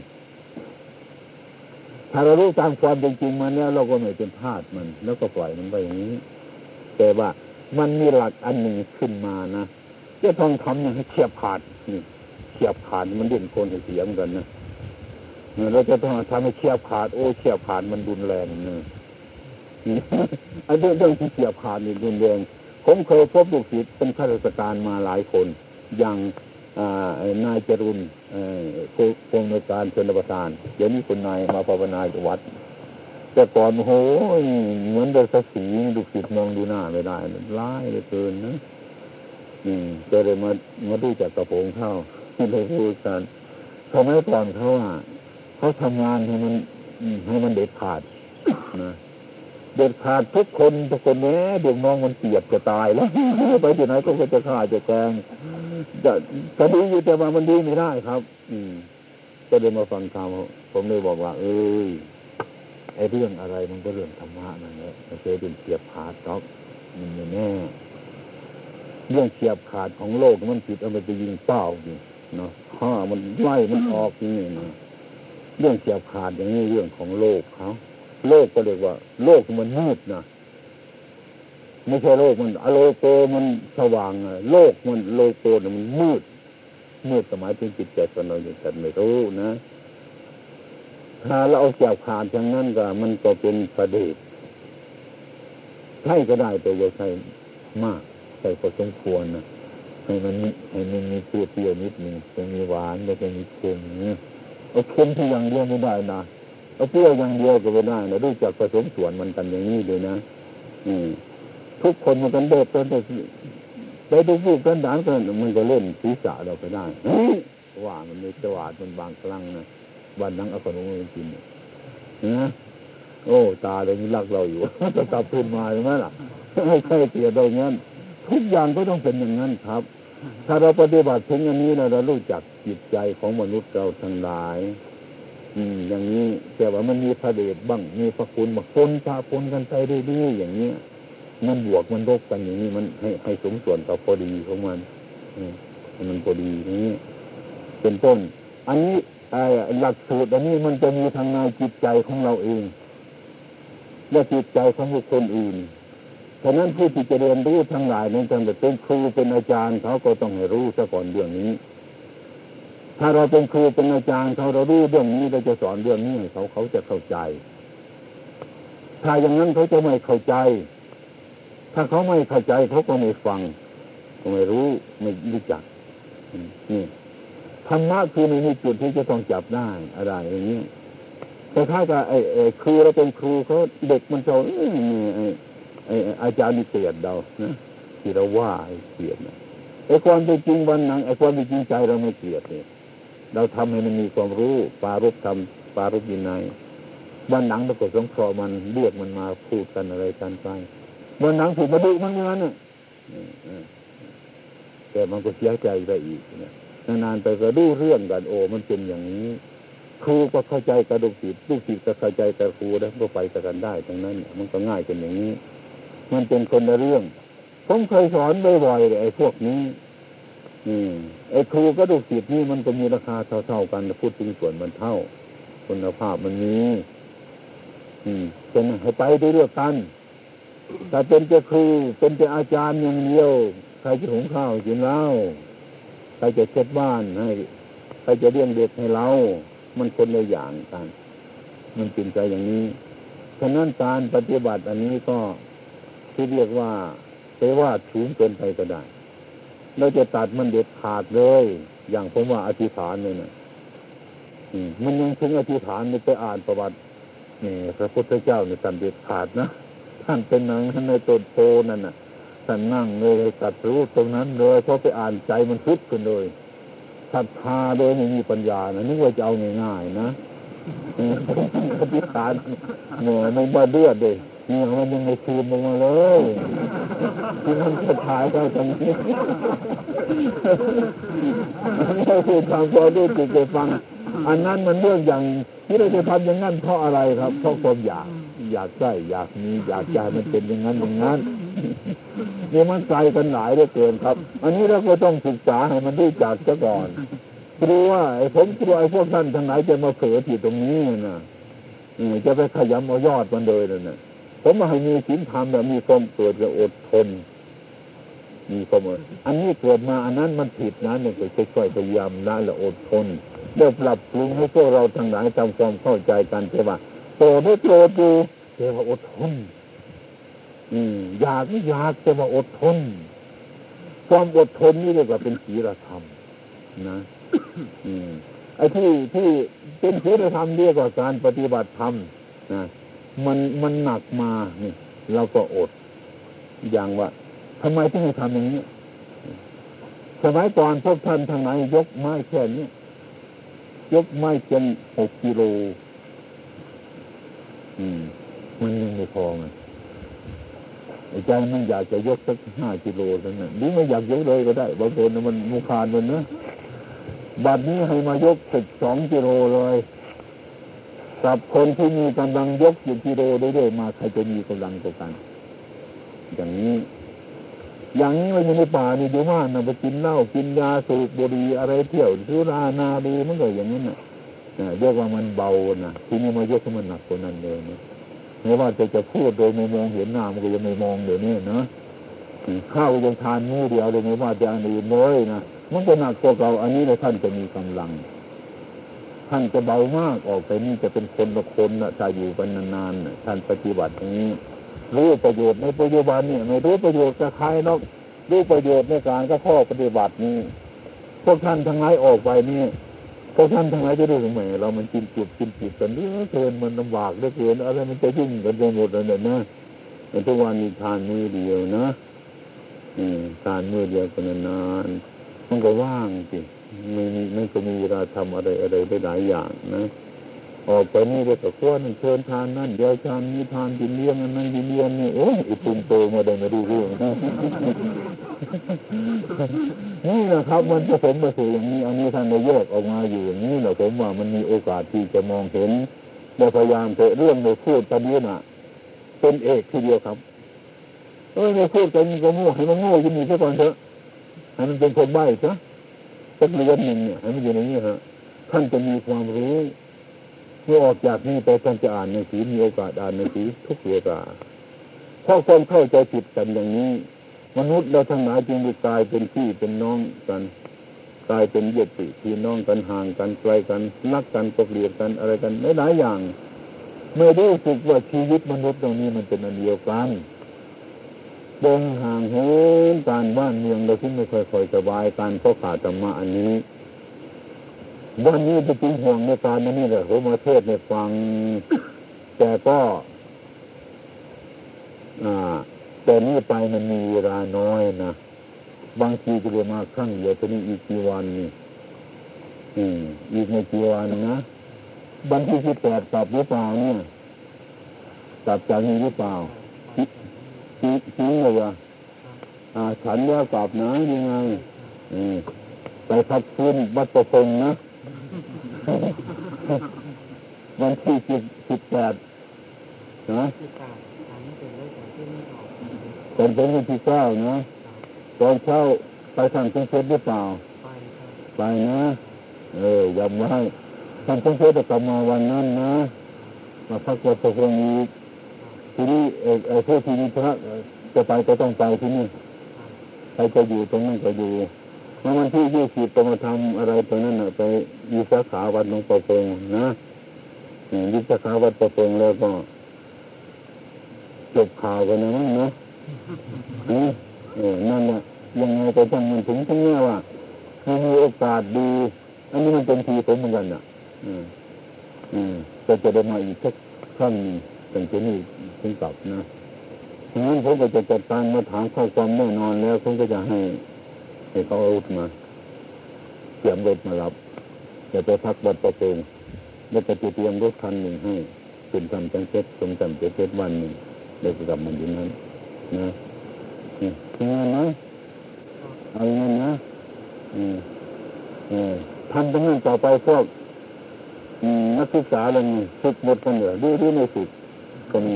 ถ้าเรารู้ตามความเป็นจริงมันแล้วเราก็ไม่เป็นทาสมันแล้วก็ปล่อยมันไปอย่างนี้แต่ว่ามันมีหลักอันหนึ่งขึ้นมานะจะต้องทำอย่างให้เฉียบขาดนี่เฉียบขาดมันเด่นคนเสียงกันนะเราจะต้องทำให้เฉียบขาดโอ้เฉียบขาดมันรุนแรงเนอะอันเรื่องที่เฉียบขาดนี่รุนแรงผมเคยพบลูกศิษย์เป็นข้าราชการมาหลายคนอย่างนายจรุนผู้อำนวยการชนประทานเดี๋ยวนี้คุณนายมาภาวนาอยู่วัดแต่ก่อนโอ้ยเหมือนเดชสีลูกศิษย์มองดูหน้าไม่ได้ร้ายเหลือเกินนะก็เลยมาดูจากกระโปรงเข้าที่เราพูดกันเขาไม่ก่อนเขาว่าเขาทำงานให้มันเด็ดขาดนะเด็ดขาดทุกคนแหมเด็กน้องมันเกลียดจะตายแล้วไปที่ไหนก็จะฆ่าจะแกล้งจะดีอยู่แต่ว่ามันดีไม่ได้ครับก็เลยมาฟังธรรมผมเลยบอกว่าเอ้ยไอ้เรื่องอะไรมันก็เรื่องธรรมะนั่นแหละมันเคยเป็นเฉียบขาดครับมันแน่เรื่องเฉียบขาดของโลกมันผิดเอาไปยิงเป้าอยู่เนาะข้ามันไล่มันออกนี่นะเรื่องเฉียบขาดอย่างนี้เรื่องของโลกเขาโลกก็เรียกว่าโลกมันมืดนะไม่ใช่โลกมันอโลโกมันสว่างนะโลกมันโลโกมันมืดสมัยที่จิตใจของเราอยู่แต่ไม่รู้นะถ้าเราเอาเฉียบขาดอย่างนั้นก็มันก็เป็นประเดชใช่ก็ได้แต่อย่าใช่มากใส่พอสมควรนะให้มันมีตัวเปรี้ยวนิดหนึ่งจะมีหวานจะมีเค็มเนี่ยเอาเค็มที่อย่างเดียวไม่ได้นะเอาเปรี้ยวอย่างเดียวก็ไม่ได้นะด้วยจากผสมส่วนมันกันอย่างนี้เลยนะทุกคนมันกันเด็ดกันได้ดูพูดกันด่านกันมันก็เล่นศีรษะเราไปได้ว่ามันมีจังหวะมันบางครั้งนะวันนั้นเอาขนมมากินนะโอ้ตาเลยมันรักเราอยู่จะกลับคืนมาใช่ไหมล่ะให้ใช่เตี๋ยเราเงี้ยทุกอย่างก็ต้องเป็นอย่างนั้นครับถ้าเราปฏิบัติถึงอย่างนี้เรารู้จักจิตใจของมนุษย์เราทั้งหลาย อย่างนี้แต่ว่ามันมีพระเดชบ้างมีพระคุณมาปนชาปนกันไปเรื่อยๆอย่างนี้มันบวกมันลบกันอย่างนี้มันให้สมส่วนต่อพอดีของมันมันพอดีนี้เป็นต้นอันนี้หลักสูตรอันนี้มันจะมีทางในจิตใจของเราเองและจิตใจของบุคคลอื่นฉะนั้นผู้ที่จะเรียนรู้ทั้งหลายนั้นจำเป็นเป็นครูเป็นอาจารย์เขาก็ต้องให้รู้ซะก่อนเรื่องนี้ถ้าเราเป็นครูเป็นอาจารย์เรารู้เรื่องนี้เราจะสอนเรื่องนี้ให้เขาจะเข้าใจถ้าอย่างนั้นเขาจะไม่เข้าใจถ้าเขาไม่เข้าใจเขาก็ไม่ฟังก็ไม่รู้ไม่รู้จักนี่ธรรมะคือในจุดที่จะต้องจับได้อะไรอย่างนี้แต่ถ้าจะครูเราเป็นครูเขาเด็กมันจะอาจารย์มีเสียดเรานะที่เราว่าเสียดนะไอ้ความเป็นจริงวันนั้นไอ้ความเป็นจริงใจเราไม่เกลียดเนี่ยเราทำให้มันมีความรู้ปารภธรรมปารภวินัยวันหนังเราก็สงเคราะห์มันเรียกมันมาพูดกันอะไรกันไปวันหนังถูกมาดุมันงั้นน่ะแต่มันก็เสียใจไปอีกนะนานๆไปก็ดูเรื่องกันโอ้มันเป็นอย่างนี้ครูก็เข้าใจกับลูกศิษย์ลูกศิษย์ก็เข้าใจกับครูแล้วก็ไปกันได้ทั้งนั้นมันก็ง่ายกันอย่างนี้มันเป็นคนละเรื่องผมเคยสอนบ่อยๆเลยไอ้พวกนี้ไอ้ครูก็ดูสิทธิ์นี่มันก็มีราคาเท่าๆกันพูดถึงส่วนมันเท่าคุณภาพมันมีเป็นให้ไปได้ด้วยกันถ้าเป็นแต่ครูเป็นแต่อาจารย์อย่างเดียวใครจะหุงข้าวกินเหล้าใครจะเช็ดบ้านให้ใครจะเลี้ยงเด็กให้เรามันคนละอย่างกันมันเป็นใจอย่างนี้ฉะนั้นการปฏิบัติอันนี้ก็ที่เรียกว่าไปว่าสูงเกินไปก็ได้เราจะตัดมันเด็ดขาดเลยอย่างผมว่าอธิษฐานเลยนะมันยังถึงอธิษฐานนี่ไปอ่านประวัตินี่พระพุทธเจ้าเนี่ยท่านเด็ดขาดนะท่านเป็นนางในต้นโพนั่นน่ะท่านนั่งเลยตัดรู้ตรงนั้นเลยเพราะไปอ่านใจมันพุทธกันเลยศรัทธาโดยไม่มีปัญญานะนึกว่าจะเอาง่ายๆนะอธิษฐานเนี่ยไม่มาเดือดเลยนี่มันยังไม่คืนลงมาเลยที่มันจะถ่ายเราตรงนี้เราคือทางความรู้สึกไปฟังอันนั้นมันเรื่องอย่างที่เราจะทำอย่างนั้นเพราะอะไรครับเพราะความอยากได้อยากมีอยากใจมันเป็นอย่างนั้นอย่างนั้นนี่มันไกลกันหลายเหลือเกินครับอันนี้เราก็ต้องศึกษาให้มันรู้จักซะก่อนกลัวไอ้ผมกลัวไอ้พวกท่านทั้งหลายจะมาเผลอที่ตรงนี้นะจะไปขยำเอายอดมันเลยนั่นน่ะผมมาให้มีศีลธรรมแบบมีความเกิดกับอดทนมีความอันนี้เกิดมาอันนั้นมันผิดนะเนี่ยค่อยๆพยายามนะและอดทนเดี๋ยวปรับปรุงให้พวกเราทั้งหลายทำความเข้าใจกันใช่ป่ะโตไม่โตดูเจ้าว่าอดทนอยากไม่อยากเจ้าว่าอดทนความอดทนนี่เรียกว่าเป็นศีลธรรมนะไอ้ที่เป็นศีลธรรมเรียกว่าการปฏิบัติธรรมนะมันหนักมาเนี่ยเราก็อดอย่างว่าทำไมถึงให้ทำอย่างนี้สมัยก่อนพวกท่านทางไหนยกไม้แค่นี้ยกไม้จน6 กิโลมันยังไม่พอไงใจมันอยากจะยกสัก5 กิโลนั่นน่ะหรือไม่อยากยกเลยก็ได้บางคนมันมุขานมันนะบัดนี้ให้มายก12 กิโลเลยกับคนที่มีกำลังยก10 กิโลได้เรื่อยมาใครจะมีกำลังกันอย่างนี้มันอยู่ในป่านี่อยู่บ้านนะไปกินเหล้ากินยาสูบบุหรี่อะไรเที่ยวสุรานาดีมันก็อย่างนั้นน่ะเรียกว่ามันเบาน่ะที่นี่มายกให้มันหนักกว่านั้นเลยนะไม่ว่าจะพูดโดยไม่มองเห็นหน้ามันก็ยังไม่มองเดี๋ยวนี้นะข้าวยังทานมื้อเดียวเลยไม่ว่าจะอันอื่นเลยนะมันก็หนักกว่าเราอันนี้เลยท่านจะมีกำลังท่านจะเบามากออกไปนี่จะเป็นคนละคนนะถ้าอยู่กันนานๆท่านปฏิบัติอย่างนี้รู้ประโยชน์ในปัจจุบันเนี่ยไม่รู้ประโยชน์กับใครนอกรู้ประโยชน์ในการก็ข้อปฏิบัตินี้พวกท่านทั้งหลายออกไปนี่พวกท่านทั้งหลายจะรู้ถึงไหมเรามันกินจุดกันเยอะเกินมันลำบากเหลือเกินอะไรมันจะยุ่งกันไปหมดเลยนะทุกวันนี้ทานมื้อเดียวนะทานมื้อเดียวกันนานมันก็ว่างสิไม่ก็มีเวลาทำอะไรหลายอย่างนะ ออกไปนี่ก็ขั้วหนึ่งเชิญทานนั่นเดี๋ยวทานนี้ทานกินเลี้ยงนั่นกินเลี้ยงนี่โอ้อุตุมโตมาได้มาดูเรื่องนี่นะครับมันผสมผสมอย่างนี้อันนี้ท่านนายกออกมาอยู่อย่างนี้นะผมว่ามันมีโอกาสที่จะมองเห็นเราพยายามเตะเรื่องในพูดตอนนี้น่ะเป็นเอกทีเดียวครับในพูดกันก็โง่ให้มันโง่ยิ่งมีซะก่อนเถอะให้มันเป็นคนใบ้ซะสักเดือนหนึ่งเนี่ยให้มันอยู่ในนี้ฮะท่านจะมีความรู้เมื่อออกจากนี้ไปท่านจะอ่านหนังสือมีโอกาสอ่านหนังสือทุกเวลาเพราะความเข้าใจผิดกันอย่างนี้มนุษย์เราทั้งหลายจึงได้กลายเป็นพี่เป็นน้องกันกลายเป็นญาติพี่น้องกันห่างกันไกลกันรักกันเกลียดกันอะไรกันหลายๆอย่างไม่ได้ฝึกว่าชีวิตมนุษย์ตรงนี้มันเป็นอันเดียวกันเดินห่างเหินการบ้านเมืองเราที่ไม่ค่อยสบายการเพราะขาดธรรมะอันนี้วันนี้จะเป็นห่วงในการนั้นนี่แหละผมมาเทศในฟังแต่ก็แต่นี่ไปมันมีเวลาน้อยนะบางทีก็เลยมาครั้งเดียวตอนนี้อีกกี่วันนี่อีกไม่กี่วันนะบางทีที่แปดกลับหรือเปล่าเนี่ยกลับจากนี้หรือเปล่าทิ้งเลยวะฉันว่ากลับนะยังไงไปพักฟื้นวัดประพงนะวันที่18นะเป็นวันที่9นะตอนเช้าไปทางกรุงเทพหรือเปล่าไปนะยำไว้ทางกรุงเทพจะกลับมาวันนั้นนะมาพักวัดประพงอีกทีนี้พวกที่มีพระจะไปก็ต้องไปที่นี่ใครจะอยู่ตรงนั้นก็อยู่เมื่อวันที่20ก็มาทำอะไรตรงนั้นไปวิสาขาวัดหลวงปู่เปงนะวิสาขาวัดปู่เปงแล้วก็จบข่าวกันนะมั้งนะนั่นแหละยังไงก็ต้องมันถึงทั้งนี้ว่ามันมีโอกาสดีอันนี้มันเป็นทีผมเหมือนกันอ่ะก็จะได้มาอีกสักครั้งนึงตั้งแต่นี้ถึงกลับนะฉะนั้นผมก็จะจัดการมาถามข้อความแน่นอนแล้วผมก็จะให้เขาเอารถมาเตรียมรถมารับจะไปพักวัดประพงศ์แล้วก็จะเตรียมรถคันหนึ่งให้เป็นทำจังเก็ตสมจำเก็ตเก็ตวันหนึ่งเดี๋ยวจะกลับมาอยู่นั้นนะที่นั่นนะเอาเงินนะทำตรงนั้นต่อไปพวกนักศึกษาอะไรนี่ฝึกหมดกันเหรอดื้อไม่ฝึกก็มี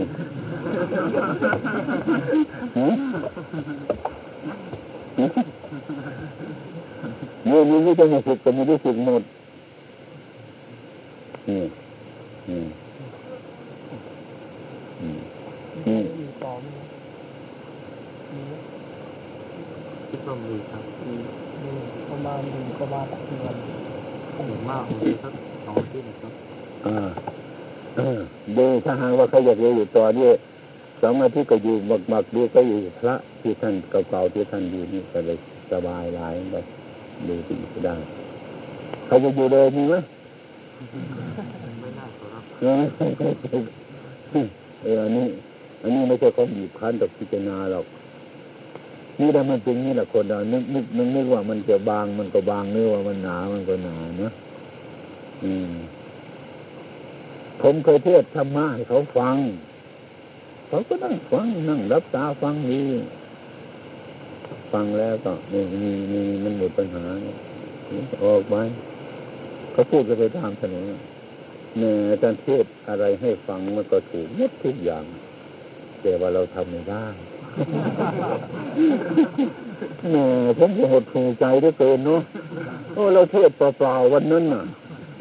เมื่อนี้จะมาฝึกก็มีได้ฝึกหมดนี่ต้องมีครับประมาณหนึ่งกว่าบาทเงินต้องหนุนมากเลยครับสองที่นะครับเดินถ้าหากว่าใครอยากอยู่ต่อเนี่ยสองอาทิตย์ก็อยู่บักดูก็อยู่พระที่ท่านเก่าๆที่ท่านอยู่นี่ก็เลยสบายหลายแบบดูดีก็ได้ใครจะอยู่เลยมีไหมอันนี้ไม่ใช่ของหยิบคันดอกพิจารณาหรอกนี่แต่มันเป็นนี่แหละคนเรานึกว่ามันจะบางมันก็บางนึกว่ามันหนามันก็หนานะผมเคยเทศธรรมะให้เขาฟังเขาก็นั่งฟังนั่งรับตาฟังดีฟังแล้วก็มีมันหมดปัญหาออกไปเขาพูดกันไปตามถนนเนี่ยการเทศอะไรให้ฟังมันก็ถูกหมดทุกอย่างแต่ว่าเราทำไม่ได้เนี่ยผมก็หดหู่ใจด้วยเกินเนาะเราเทศเปล่าๆวันนั้นน่ะ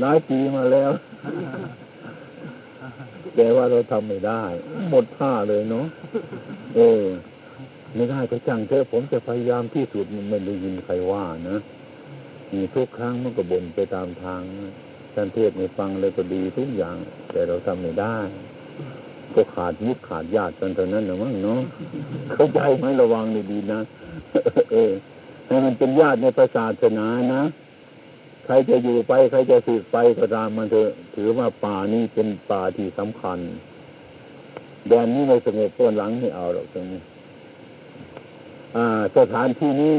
หลายปีมาแล้วแต่ว่าเราทำไม่ได้หมดท่าเลยเนาะไม่ได้ก็จังเถอะผมจะพยายามที่สุดมันได้ยินใครว่านะมีทุกครั้งมันก็บ่นไปตามทางท่านเทศน์ให้ฟังเลยก็ดีทุกอย่างแต่เราทำไม่ได้ก็ขาดมิตรขาดญาติกันเท่านั้นนะมั้งเนาะเข้าใจไหมระวังดีๆนะให้มันเป็นญาติในศาสนานะใครจะอยู่ไปใครจะสืบไปก็ตามมันเถอะถือว่าป่านี้เป็นป่าที่สำคัญแดนนี้ไม่สงบต้นหลังไม่เอาหรอกตรงนี้สถานที่นี้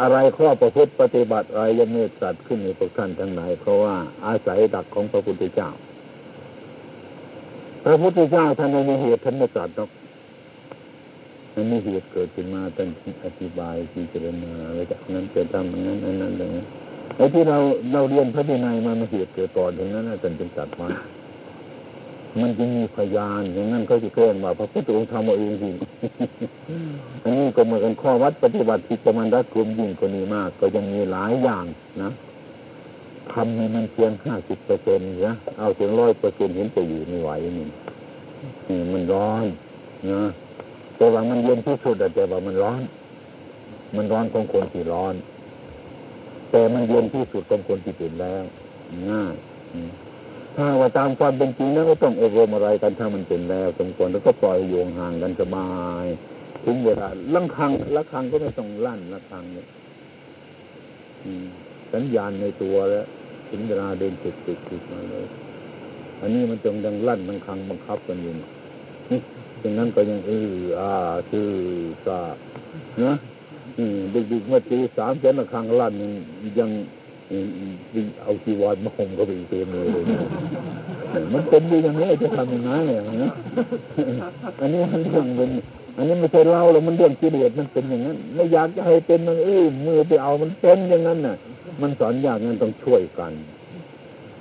อะไรข้อประพฤติปฏิบัติอะไรยังไม่ตัดขึ้นในพวกท่านทั้งหลายเพราะว่าอาศัยหลักของพระพุทธเจ้าพระพุทธเจ้าท่านมีเหตุท่านไม่ตัดหรอกมันมีเหตุเกิดขึ้นมาท่านอธิบายพิจารณาอะไรจากนั้นเกิดทำอย่างนั้นนั้นอย่างนั้นไอ้ที่เราเรียนพระวินัยมาเหตุเกิดก่อนอย่างนั้นท่านจึงตัดมามันจะมีพยานอย่างนั้นเขาจะเกิดมาพระพุทธองค์ทำมาเองจริง อันนี้ก็เหมือนกันข้อวัดปฏิบัติที่ประมาณรักกลุ่มยิ่งกว่านี้มากก็ยังมีหลายอย่างนะทำให้มันเพียง 50% นะเอาถึง 100% เห็นจะอยู่ไม่ไหวนี่มันร้อนนะแต่ว่ามันเย็นที่สุดแต่ว่ามันร้อนของคนที่ร้อนแต่มันเย็นที่สุดของคนที่เป็นแล้วง่ายถ้าว่าตามความเป็นจริงแล้วก็ต้องอบรมอะไรกันถ้ามันเป็นแล้วสมควรแล้วก็ปล่อยโยงห่างกันสบายถึงเวลาละครั้งก็ไม่ต้องลั่นละครั้งเนี่ยสัญญาณในตัวแล้วถึงเวลาเดินติดมาเลยอันนี้มันจงดังลั่นดังครั้งบังคับกันอยู่ดังนั้นก็ยังคือก็นะดึกๆเมื่อตีสามเช้าละครั้งลั่นยังเอาจีวรมาห่มก็ไปเต็มเลยมันเป็นอยู่อย่างนี้จะทำยังไงนะอันนี้มันเรื่องเป็นอันนี้ไม่ใช่เล่าหรอกมันเรื่องกิเลสมันเป็นอย่างนั้นไม่อยากจะให้เป็นมันมือไปเอามันเป็นอย่างนั้นน่ะมันสอนยากงั้นต้องช่วยกัน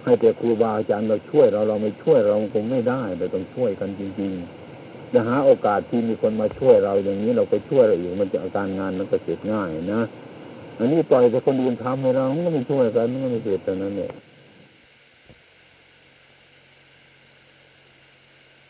ให้แต่ครูบาอาจารย์เราช่วยเราไม่ช่วยเราคงไม่ได้เราต้องช่วยกันจริงๆจะหาโอกาสที่มีคนมาช่วยเราอย่างนี้เราไปช่วยเราอยู่มันจะการงานมันก็เสร็จง่ายนะอันนี้ปล่อยแต่คนอื่นทำให้เราไม่ช่วยกันไม่เสร็จแต่นั้นเนี่ย